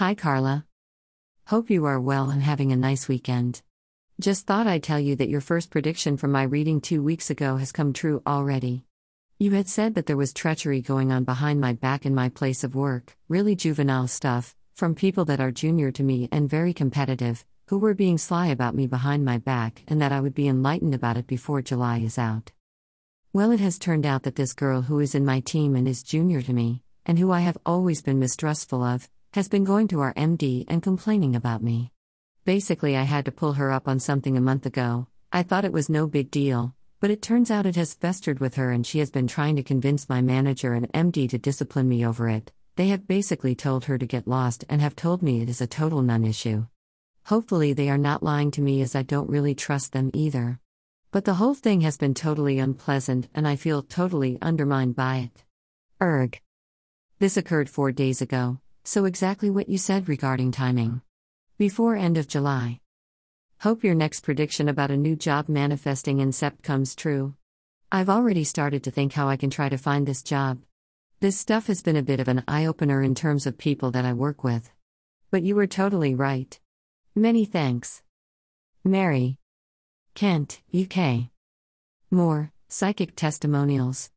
Hi Carla. Hope you are well and having a nice weekend. Just thought I'd tell you that your first prediction from my reading 2 weeks ago has come true already. You had said that there was treachery going on behind my back in my place of work, really juvenile stuff, from people that are junior to me and very competitive, who were being sly about me behind my back, and that I would be enlightened about it before July is out. Well, it has turned out that this girl who is in my team and is junior to me, and who I have always been mistrustful of, has been going to our MD and complaining about me. Basically, I had to pull her up on something a month ago. I thought it was no big deal, but it turns out it has festered with her, and she has been trying to convince my manager and MD to discipline me over it. They have basically told her to get lost and have told me it is a total non-issue. Hopefully they are not lying to me, as I don't really trust them either. But the whole thing has been totally unpleasant, and I feel totally undermined by it. Erg. This occurred 4 days ago, so exactly what you said regarding timing. Before end of July. Hope your next prediction about a new job manifesting in Sept comes true. I've already started to think how I can try to find this job. This stuff has been a bit of an eye-opener in terms of people that I work with. But you were totally right. Many thanks. Mary. Kent, UK. More, Psychic Testimonials.